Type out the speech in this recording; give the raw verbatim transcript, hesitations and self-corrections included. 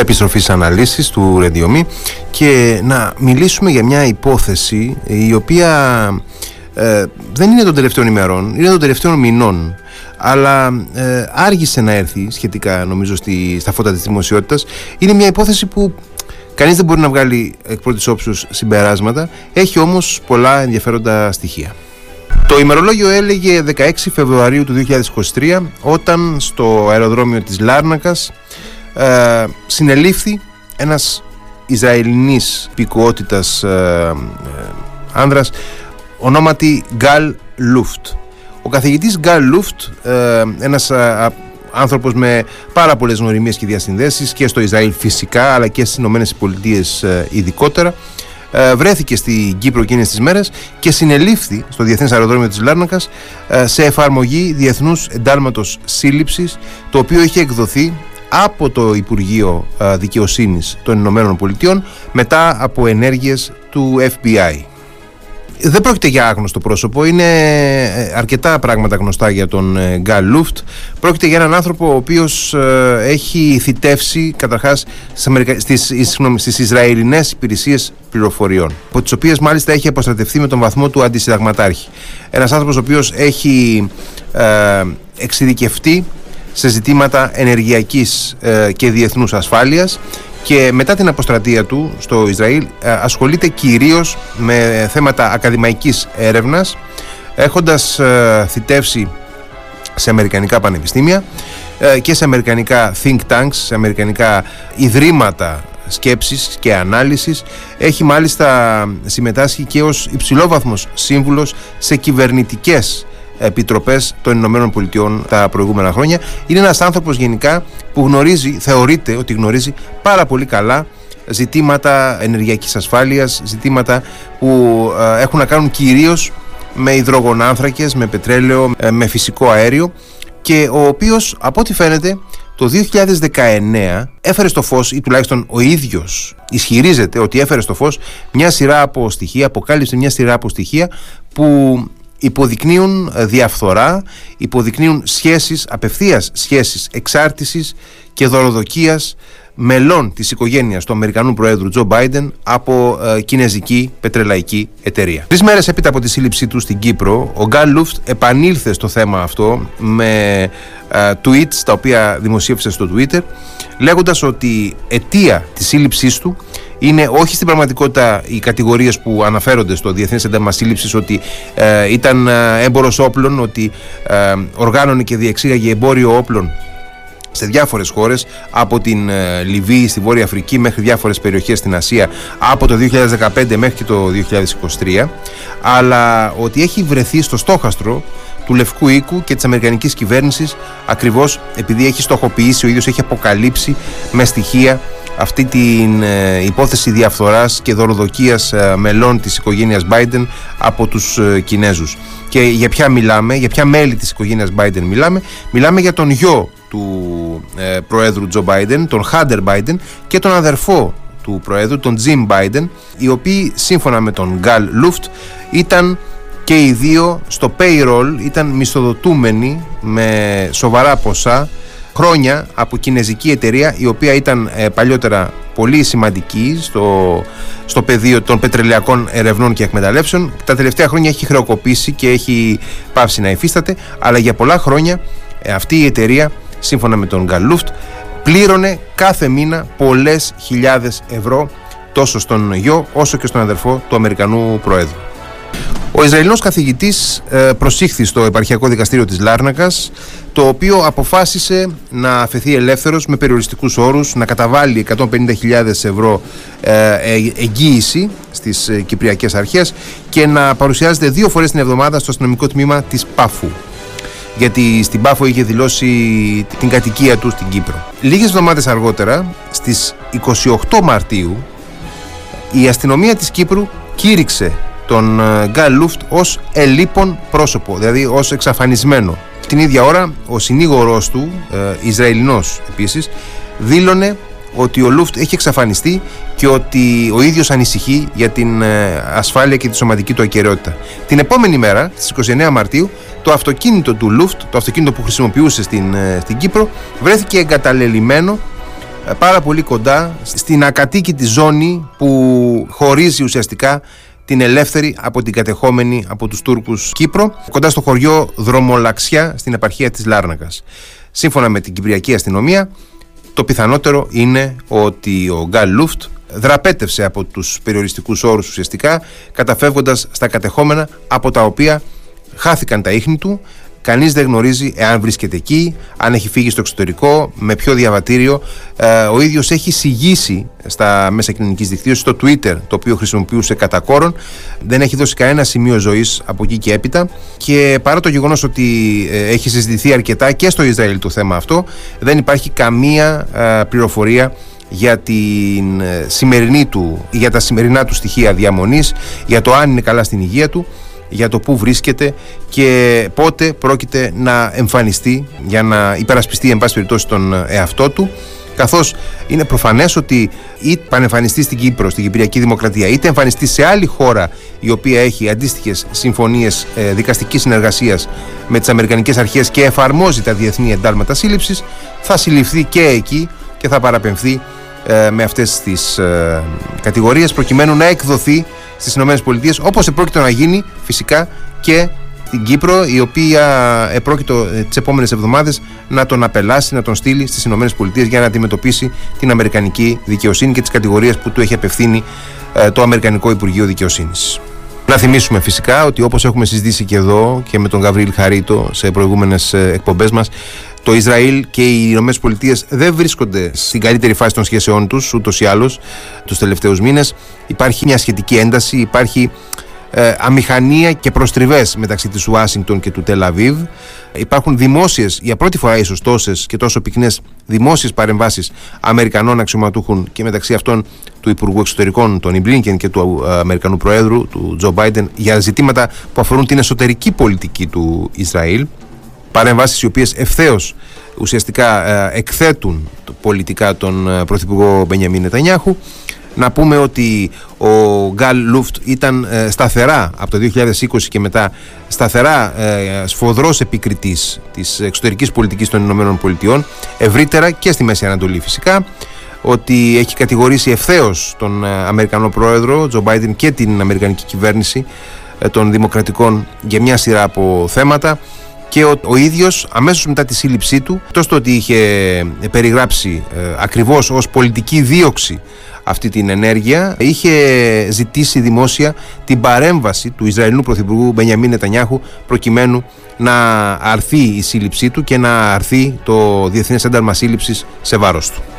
επιστροφής αναλύσεις του Ρεντιομή και να μιλήσουμε για μια υπόθεση η οποία ε, δεν είναι των τελευταίων ημερών, είναι των τελευταίων μηνών, αλλά ε, άργησε να έρθει σχετικά, νομίζω, στη, στα φώτα της δημοσιότητας. Είναι μια υπόθεση που κανείς δεν μπορεί να βγάλει εκ πρώτης όψεως συμπεράσματα, έχει όμως πολλά ενδιαφέροντα στοιχεία. Το ημερολόγιο έλεγε δεκαέξι Φεβρουαρίου του δύο χιλιάδες είκοσι τρία, όταν στο αεροδρόμιο της Λάρνακας ε, συνελήφθη ένας Ισραηλινής υπηκότητας ε, ε, άνδρας ονόματι Gal Luft. Ο καθηγητής Gal Luft, ε, ένας α, α, άνθρωπος με πάρα πολλές γνωριμίες και διασυνδέσεις και στο Ισραήλ φυσικά, αλλά και στις Ηνωμένες Πολιτείες ε, ειδικότερα, βρέθηκε στην Κύπρο εκείνες τις μέρες και συνελήφθη στο Διεθνές Αεροδρόμιο της Λάρνακας σε εφαρμογή διεθνούς εντάλματος σύλληψης, το οποίο είχε εκδοθεί από το Υπουργείο Δικαιοσύνης των Ηνωμένων Πολιτειών μετά από ενέργειες του Εφ Μπι Άι. Δεν πρόκειται για άγνωστο πρόσωπο, είναι αρκετά πράγματα γνωστά για τον Γκάλ Λουφτ. Πρόκειται για έναν άνθρωπο ο οποίος έχει θητεύσει καταρχάς στις, συγγνώμη, στις Ισραηλινές υπηρεσίες πληροφοριών, από τις οποίες μάλιστα έχει αποστρατευτεί με τον βαθμό του αντισυνταγματάρχη. Ένας άνθρωπος ο οποίος έχει ε, εξειδικευτεί σε ζητήματα ενεργειακής ε, και διεθνούς ασφάλειας, και μετά την αποστρατεία του στο Ισραήλ ασχολείται κυρίως με θέματα ακαδημαϊκής έρευνας, έχοντας θητεύσει σε αμερικανικά πανεπιστήμια και σε αμερικανικά think tanks, σε αμερικανικά ιδρύματα σκέψης και ανάλυσης. Έχει μάλιστα συμμετάσχει και ως υψηλόβαθμος σύμβουλος σε κυβερνητικές επιτροπές των Ηνωμένων Πολιτειών τα προηγούμενα χρόνια. Είναι ένας άνθρωπος γενικά που γνωρίζει, θεωρείται ότι γνωρίζει πάρα πολύ καλά ζητήματα ενεργειακής ασφάλειας, ζητήματα που έχουν να κάνουν κυρίως με υδρογονάνθρακες, με πετρέλαιο, με φυσικό αέριο, και ο οποίος, από ό,τι φαίνεται, το δύο χιλιάδες δεκαεννέα έφερε στο φως, ή τουλάχιστον ο ίδιος ισχυρίζεται ότι έφερε στο φως, μια σειρά από στοιχεία, αποκάλυψε μια σειρά από στοιχεία που υποδεικνύουν διαφθορά, υποδεικνύουν σχέσεις, απευθείας σχέσεις εξάρτησης και δωροδοκίας μελών της οικογένειας του Αμερικανού Προέδρου Τζο Μπάιντεν από ε, κινέζικη πετρελαϊκή εταιρεία. Τρεις μέρες έπειτα από τη σύλληψή του στην Κύπρο, ο Γκάλ Λουφτ επανήλθε στο θέμα αυτό με ε, tweets τα οποία δημοσίευσε στο Twitter, λέγοντας ότι αιτία της σύλληψής του είναι όχι στην πραγματικότητα οι κατηγορίες που αναφέρονται στο Διεθνές Ένταλμα Σύλληψης, ότι ε, ήταν έμπορος όπλων, ότι ε, οργάνωνε και διεξήγαγε εμπόριο όπλων σε διάφορες χώρες, από την Λιβύη στη Βόρεια Αφρική μέχρι διάφορες περιοχές στην Ασία, από το δύο χιλιάδες δεκαπέντε μέχρι και το δύο χιλιάδες είκοσι τρία, αλλά ότι έχει βρεθεί στο στόχαστρο του Λευκού Οίκου και της Αμερικανικής κυβέρνησης, ακριβώς επειδή έχει στοχοποιήσει ο ίδιος, έχει αποκαλύψει με στοιχεία αυτή την υπόθεση διαφθοράς και δωροδοκίας μελών της οικογένειας Biden από τους Κινέζους. Και για ποια μιλάμε, για ποια μέλη της οικογένειας Biden μιλάμε? Μιλάμε για τον γιο του ε, Προέδρου Τζο Biden, τον Hunter Biden, και τον αδερφό του Προέδρου, τον Jim Biden, οι οποίοι σύμφωνα με τον Γκάλ Λουφτ ήταν και οι δύο στο payroll, ήταν μισθοδοτούμενοι με σοβαρά ποσά χρόνια από κινέζικη εταιρεία, η οποία ήταν ε, παλιότερα πολύ σημαντική στο, στο πεδίο των πετρελαιακών ερευνών και εκμεταλλεύσεων. Τα τελευταία χρόνια έχει χρεοκοπήσει και έχει πάυσει να υφίσταται, αλλά για πολλά χρόνια ε, αυτή η εταιρεία, σύμφωνα με τον Γκάλ Λουφτ, πλήρωνε κάθε μήνα πολλές χιλιάδες ευρώ τόσο στον γιο όσο και στον αδερφό του Αμερικανού Προέδρου. Ο Ισραηλινός καθηγητής προσήχθη στο επαρχιακό δικαστήριο της Λάρνακας, το οποίο αποφάσισε να αφαιθεί ελεύθερος με περιοριστικούς όρους, να καταβάλει εκατόν πενήντα χιλιάδες ευρώ εγγύηση στις κυπριακές αρχές και να παρουσιάζεται δύο φορές την εβδομάδα στο αστυνομικό τμήμα της Πάφου, γιατί στην Πάφο είχε δηλώσει την κατοικία του στην Κύπρο. Λίγες εβδομάδες αργότερα, στις εικοστή όγδοη Μαρτίου, η αστυνομία της Κύπρου κήρυξε τον Γκάλ Λουφτ ως ελείπον πρόσωπο, δηλαδή ως εξαφανισμένο. Την ίδια ώρα, ο συνήγορός του, ε, Ισραηλινός επίσης, δήλωνε ότι ο Λουφτ έχει εξαφανιστεί και ότι ο ίδιος ανησυχεί για την ασφάλεια και τη σωματική του ακεραιότητα. Την επόμενη μέρα, στις εικοστή ενάτη Μαρτίου, το αυτοκίνητο του Λουφτ, το αυτοκίνητο που χρησιμοποιούσε στην, στην Κύπρο, βρέθηκε εγκαταλελειμμένο πάρα πολύ κοντά στην ακατοίκητη ζώνη που χωρίζει ουσιαστικά την ελεύθερη από την κατεχόμενη από τους Τούρκους Κύπρο, κοντά στο χωριό Δρομολαξιά στην επαρχία της Λάρνακας. Σύμφωνα με την Κυπριακή αστυνομία, το πιθανότερο είναι ότι ο Γκάλ Λουφτ δραπέτευσε από τους περιοριστικούς όρους ουσιαστικά, καταφεύγοντας στα κατεχόμενα από τα οποία χάθηκαν τα ίχνη του. Κανείς δεν γνωρίζει εάν βρίσκεται εκεί, αν έχει φύγει στο εξωτερικό, με ποιο διαβατήριο. Ο ίδιος έχει συγγύσει στα μέσα κοινωνικής δικτύωσης, στο Twitter, το οποίο χρησιμοποιούσε κατά κόρον. Δεν έχει δώσει κανένα σημείο ζωής από εκεί και έπειτα. Και παρά το γεγονός ότι έχει συζητηθεί αρκετά και στο Ισραήλ το θέμα αυτό, δεν υπάρχει καμία πληροφορία για την σημερινή του, για τα σημερινά του στοιχεία διαμονής, για το αν είναι καλά στην υγεία του, για το πού βρίσκεται και πότε πρόκειται να εμφανιστεί για να υπερασπιστεί εν πάση περιπτώσει τον εαυτό του, καθώς είναι προφανές ότι είτε πανεμφανιστεί στην Κύπρο, στην Κυπριακή Δημοκρατία, είτε εμφανιστεί σε άλλη χώρα η οποία έχει αντίστοιχες συμφωνίες δικαστικής συνεργασίας με τις αμερικανικές αρχές και εφαρμόζει τα διεθνή εντάλματα σύλληψης, θα συλληφθεί και εκεί και θα παραπεμφθεί με αυτές τις κατηγορίες προκειμένου να εκδοθεί στις Ηνωμένες Πολιτείες, όπως επρόκειτο να γίνει φυσικά και στην Κύπρο, η οποία επρόκειτο τις επόμενες εβδομάδες να τον απελάσει, να τον στείλει στις Ηνωμένες Πολιτείες για να αντιμετωπίσει την αμερικανική δικαιοσύνη και τις κατηγορίες που του έχει απευθύνει το Αμερικανικό Υπουργείο Δικαιοσύνης. Να θυμίσουμε φυσικά ότι, όπως έχουμε συζητήσει και εδώ και με τον Γαβρίλ Χαρίτο σε προηγούμενες εκπομπές μας, το Ισραήλ και οι Ηνωμένες Πολιτείες δεν βρίσκονται στην καλύτερη φάση των σχέσεών τους, ούτως ή άλλως, τους τελευταίους μήνες. Υπάρχει μια σχετική ένταση, υπάρχει ε, αμηχανία και προστριβές μεταξύ της Ουάσιγκτον και του Τελ Αβίβ. Υπάρχουν δημόσιες, για πρώτη φορά ίσως τόσες και τόσο πυκνές δημόσιες παρεμβάσεις Αμερικανών αξιωματούχων και μεταξύ αυτών του Υπουργού Εξωτερικών, τον Μπλίνκεν, και του Αμερικανού Προέδρου, του Τζο Μπάιντεν, για ζητήματα που αφορούν την εσωτερική πολιτική του Ισραήλ. Παρεμβάσεις οι οποίες ευθέως ουσιαστικά εκθέτουν πολιτικά τον Πρωθυπουργό Μπενιαμίν Νετανιάχου. Να πούμε ότι ο Γκάλ Λουφτ ήταν σταθερά από το δύο χιλιάδες είκοσι και μετά σταθερά σφοδρός επικριτής της εξωτερικής πολιτικής των Ηνωμένων Πολιτειών, ευρύτερα και στη Μέση Ανατολή φυσικά, ότι έχει κατηγορήσει ευθέως τον Αμερικανό Πρόεδρο Τζο Μπάιντεν και την Αμερικανική κυβέρνηση των Δημοκρατικών για μια σειρά από θέματα. Και ο, ο ίδιος αμέσως μετά τη σύλληψή του, εκτός το ότι είχε περιγράψει ε, ακριβώς ως πολιτική δίωξη αυτή την ενέργεια, είχε ζητήσει δημόσια την παρέμβαση του Ισραηλινού Πρωθυπουργού Μπενιαμίν Νετανιάχου προκειμένου να αρθεί η σύλληψή του και να αρθεί το Διεθνές Ένταλμα Σύλληψης σε βάρος του.